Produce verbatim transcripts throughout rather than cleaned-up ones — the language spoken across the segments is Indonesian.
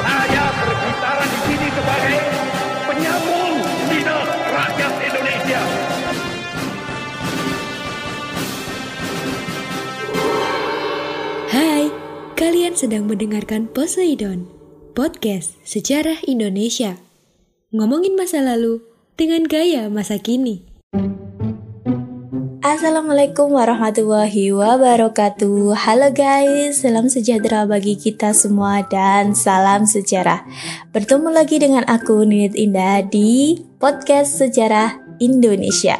Saya berbicara di sini sebagai penyambung lidah rakyat Indonesia. Hai, kalian sedang mendengarkan Poseidon, podcast sejarah Indonesia. Ngomongin masa lalu dengan gaya masa kini. Assalamualaikum warahmatullahi wabarakatuh. Halo guys, salam sejahtera bagi kita semua dan salam sejarah. Bertemu lagi dengan aku Nit Indah di podcast sejarah Indonesia.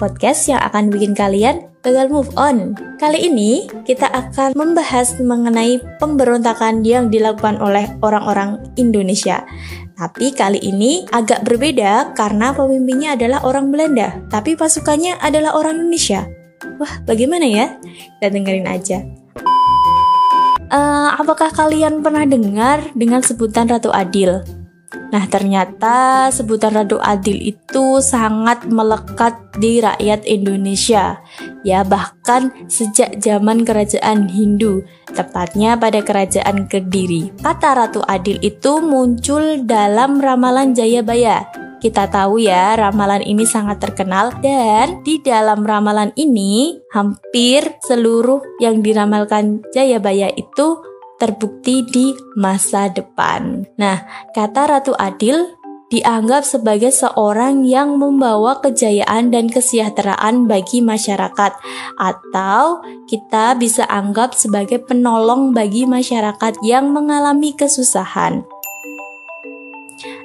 Podcast yang akan bikin kalian gagal move on. Kali ini kita akan membahas mengenai pemberontakan yang dilakukan oleh orang-orang Indonesia. Tapi kali ini agak berbeda karena pemimpinnya adalah orang Belanda, tapi pasukannya adalah orang Indonesia. Wah, bagaimana ya? Kita dengerin aja. Uh, apakah kalian pernah dengar dengan sebutan Ratu Adil? Nah, ternyata sebutan Ratu Adil itu sangat melekat di rakyat Indonesia. Ya, bahkan sejak zaman kerajaan Hindu, tepatnya pada kerajaan Kediri. Kata Ratu Adil itu muncul dalam ramalan Jayabaya. Kita tahu ya, ramalan ini sangat terkenal dan di dalam ramalan ini hampir seluruh yang diramalkan Jayabaya itu terbukti di masa depan. Nah, kata Ratu Adil dianggap sebagai seorang yang membawa kejayaan dan kesejahteraan bagi masyarakat, atau kita bisa anggap sebagai penolong bagi masyarakat yang mengalami kesusahan.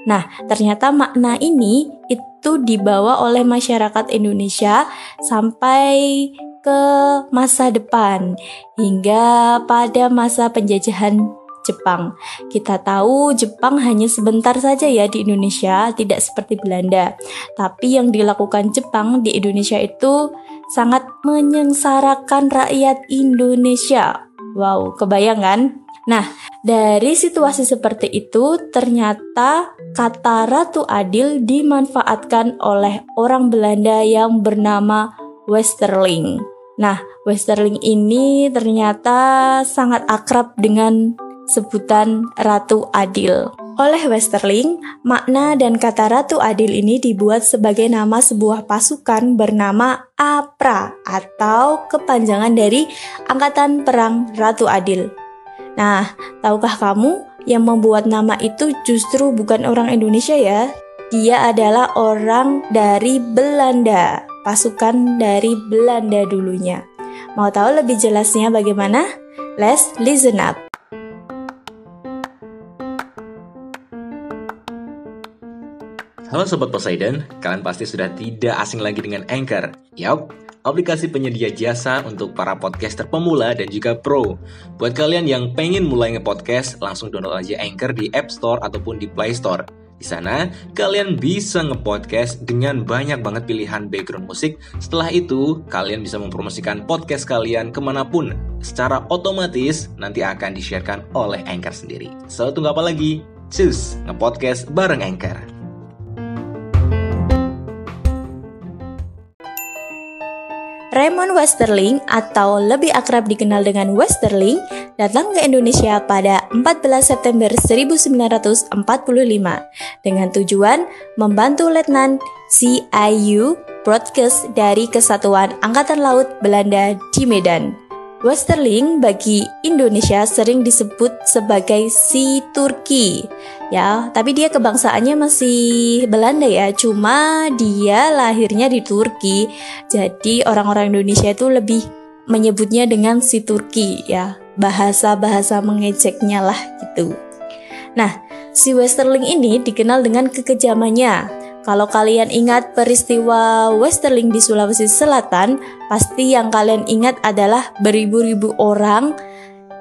Nah, ternyata makna ini itu dibawa oleh masyarakat Indonesia sampai ke masa depan hingga pada masa penjajahan Jepang. Kita tahu Jepang hanya sebentar saja ya di Indonesia, tidak seperti Belanda. Tapi yang dilakukan Jepang di Indonesia itu sangat menyengsarakan rakyat Indonesia. Wow, kebayang kan? Nah, dari situasi seperti itu, ternyata kata Ratu Adil dimanfaatkan oleh orang Belanda yang bernama Westerling. Nah, Westerling ini ternyata sangat akrab dengan sebutan Ratu Adil. Oleh Westerling, makna dan kata Ratu Adil ini dibuat sebagai nama sebuah pasukan bernama APRA atau kepanjangan dari Angkatan Perang Ratu Adil. Nah, tahukah kamu yang membuat nama itu justru bukan orang Indonesia ya? Dia adalah orang dari Belanda. Pasukan dari Belanda dulunya. Mau tahu lebih jelasnya bagaimana? Let's listen up. Halo Sobat Poseidon, kalian pasti sudah tidak asing lagi dengan Anchor. Yap, aplikasi penyedia jasa untuk para podcaster pemula dan juga pro. Buat kalian yang pengen mulai nge-podcast, langsung download aja Anchor di App Store ataupun di Play Store. Di sana, kalian bisa nge-podcast dengan banyak banget pilihan background musik. Setelah itu, kalian bisa mempromosikan podcast kalian kemanapun. Secara otomatis, nanti akan di-sharekan oleh Anchor sendiri. So, tunggu apa lagi? Cus, nge-podcast bareng Anchor. Raymond Westerling atau lebih akrab dikenal dengan Westerling datang ke Indonesia pada empat belas September seribu sembilan ratus empat puluh lima dengan tujuan membantu Letnan C I U Broadcast dari Kesatuan Angkatan Laut Belanda di Medan. Westerling bagi Indonesia sering disebut sebagai si Turki ya, tapi dia kebangsaannya masih Belanda ya, cuma dia lahirnya di Turki. Jadi orang-orang Indonesia itu lebih menyebutnya dengan si Turki ya, bahasa-bahasa mengejeknya lah gitu. Nah, si Westerling ini dikenal dengan kekejamannya. Kalau kalian ingat peristiwa Westerling di Sulawesi Selatan, pasti yang kalian ingat adalah beribu-ribu orang,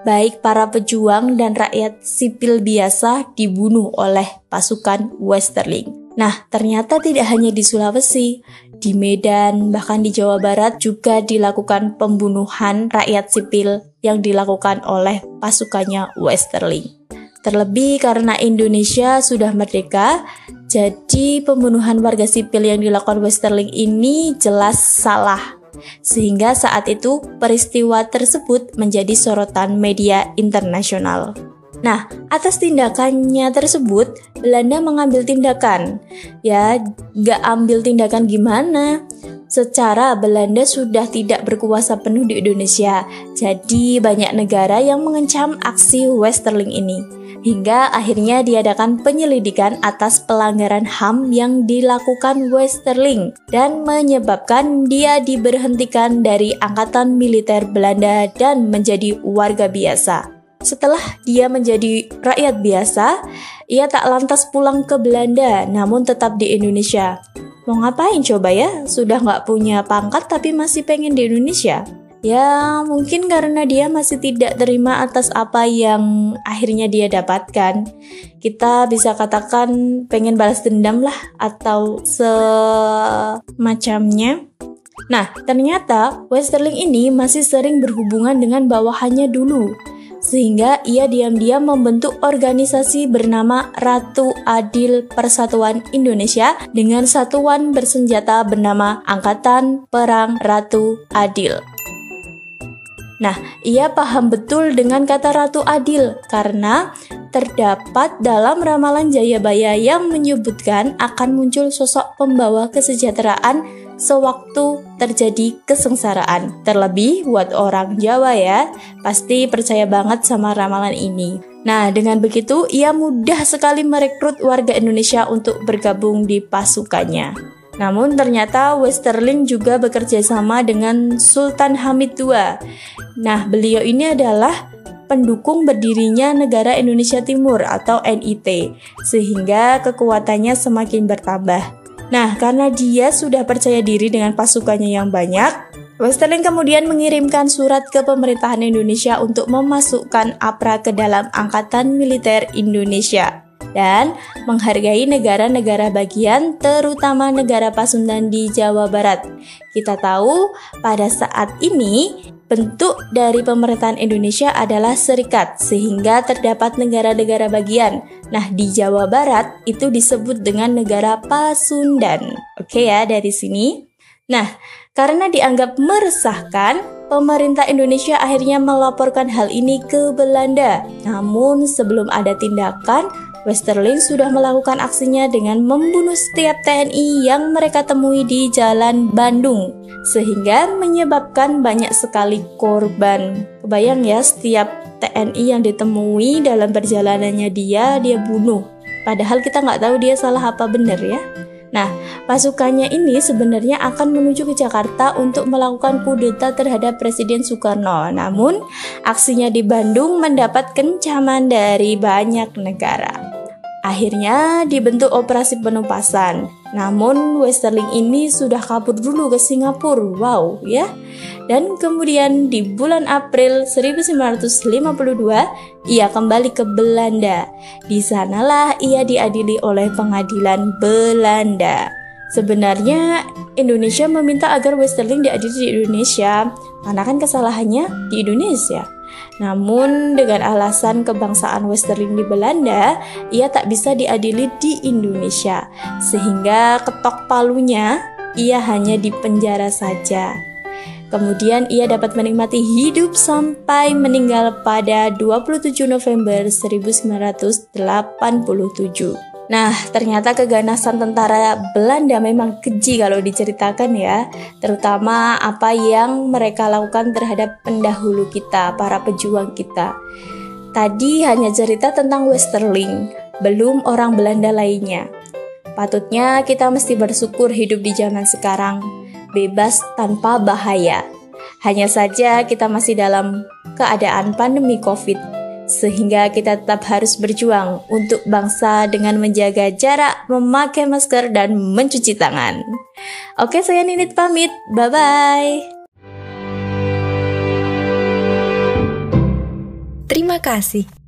baik para pejuang dan rakyat sipil biasa dibunuh oleh pasukan Westerling. Nah, ternyata tidak hanya di Sulawesi, di Medan, bahkan di Jawa Barat juga dilakukan pembunuhan rakyat sipil yang dilakukan oleh pasukannya Westerling. Terlebih karena Indonesia sudah merdeka, jadi pembunuhan warga sipil yang dilakukan Westerling ini jelas salah. Sehingga saat itu peristiwa tersebut menjadi sorotan media internasional. Nah, atas tindakannya tersebut, Belanda mengambil tindakan. Ya, gak ambil tindakan gimana? Secara Belanda sudah tidak berkuasa penuh di Indonesia. Jadi banyak negara yang mengecam aksi Westerling ini. Hingga akhirnya diadakan penyelidikan atas pelanggaran H A M yang dilakukan Westerling dan menyebabkan dia diberhentikan dari angkatan militer Belanda dan menjadi warga biasa. Setelah dia menjadi rakyat biasa, ia tak lantas pulang ke Belanda, namun tetap di Indonesia. Mau ngapain coba ya? Sudah nggak punya pangkat tapi masih pengen di Indonesia? Ya, mungkin karena dia masih tidak terima atas apa yang akhirnya dia dapatkan. Kita bisa katakan pengen balas dendam lah, atau semacamnya. Nah, ternyata Westerling ini masih sering berhubungan dengan bawahannya dulu. Sehingga ia diam-diam membentuk organisasi bernama Ratu Adil Persatuan Indonesia dengan satuan bersenjata bernama Angkatan Perang Ratu Adil. Nah, ia paham betul dengan kata Ratu Adil karena terdapat dalam ramalan Jayabaya yang menyebutkan akan muncul sosok pembawa kesejahteraan sewaktu terjadi kesengsaraan. Terlebih buat orang Jawa ya, pasti percaya banget sama ramalan ini. Nah, dengan begitu ia mudah sekali merekrut warga Indonesia untuk bergabung di pasukannya. Namun ternyata Westerling juga bekerja sama dengan Sultan Hamid kedua. Nah, beliau ini adalah pendukung berdirinya Negara Indonesia Timur atau N I T, sehingga kekuatannya semakin bertambah. Nah, karena dia sudah percaya diri dengan pasukannya yang banyak, Westerling kemudian mengirimkan surat ke pemerintahan Indonesia untuk memasukkan APRA ke dalam Angkatan Militer Indonesia dan menghargai negara-negara bagian, terutama negara Pasundan di Jawa Barat. Kita tahu pada saat ini bentuk dari pemerintahan Indonesia adalah serikat, sehingga terdapat negara-negara bagian. Nah, di Jawa Barat itu disebut dengan negara Pasundan. Oke ya, dari sini. Nah, karena dianggap meresahkan, pemerintah Indonesia akhirnya melaporkan hal ini ke Belanda. Namun sebelum ada tindakan, Westerling sudah melakukan aksinya dengan membunuh setiap T N I yang mereka temui di Jalan Bandung, sehingga menyebabkan banyak sekali korban. Kebayang ya, setiap T N I yang ditemui dalam perjalanannya dia, dia bunuh. Padahal kita nggak tahu dia salah apa benar ya. Nah, pasukannya ini sebenarnya akan menuju ke Jakarta untuk melakukan kudeta terhadap Presiden Soekarno. Namun, aksinya di Bandung mendapat kencaman dari banyak negara. Akhirnya dibentuk operasi penumpasan. Namun, Westerling ini sudah kabur dulu ke Singapura. Wow, ya. Dan kemudian di bulan April seribu sembilan ratus lima puluh dua, ia kembali ke Belanda. Di sanalah ia diadili oleh pengadilan Belanda. Sebenarnya Indonesia meminta agar Westerling diadili di Indonesia karena kan kesalahannya di Indonesia. Namun dengan alasan kebangsaan Westerling di Belanda, ia tak bisa diadili di Indonesia. Sehingga ketok palunya, ia hanya dipenjara saja. Kemudian ia dapat menikmati hidup sampai meninggal pada dua puluh tujuh November seribu sembilan ratus delapan puluh tujuh. Nah, ternyata keganasan tentara Belanda memang keji kalau diceritakan ya, terutama apa yang mereka lakukan terhadap pendahulu kita, para pejuang kita. Tadi hanya cerita tentang Westerling, belum orang Belanda lainnya. Patutnya kita mesti bersyukur hidup di zaman sekarang, bebas tanpa bahaya. Hanya saja kita masih dalam keadaan pandemi COVID, sehingga kita tetap harus berjuang untuk bangsa dengan menjaga jarak, memakai masker, dan mencuci tangan. Oke, saya Ninit pamit. Bye-bye. Terima kasih.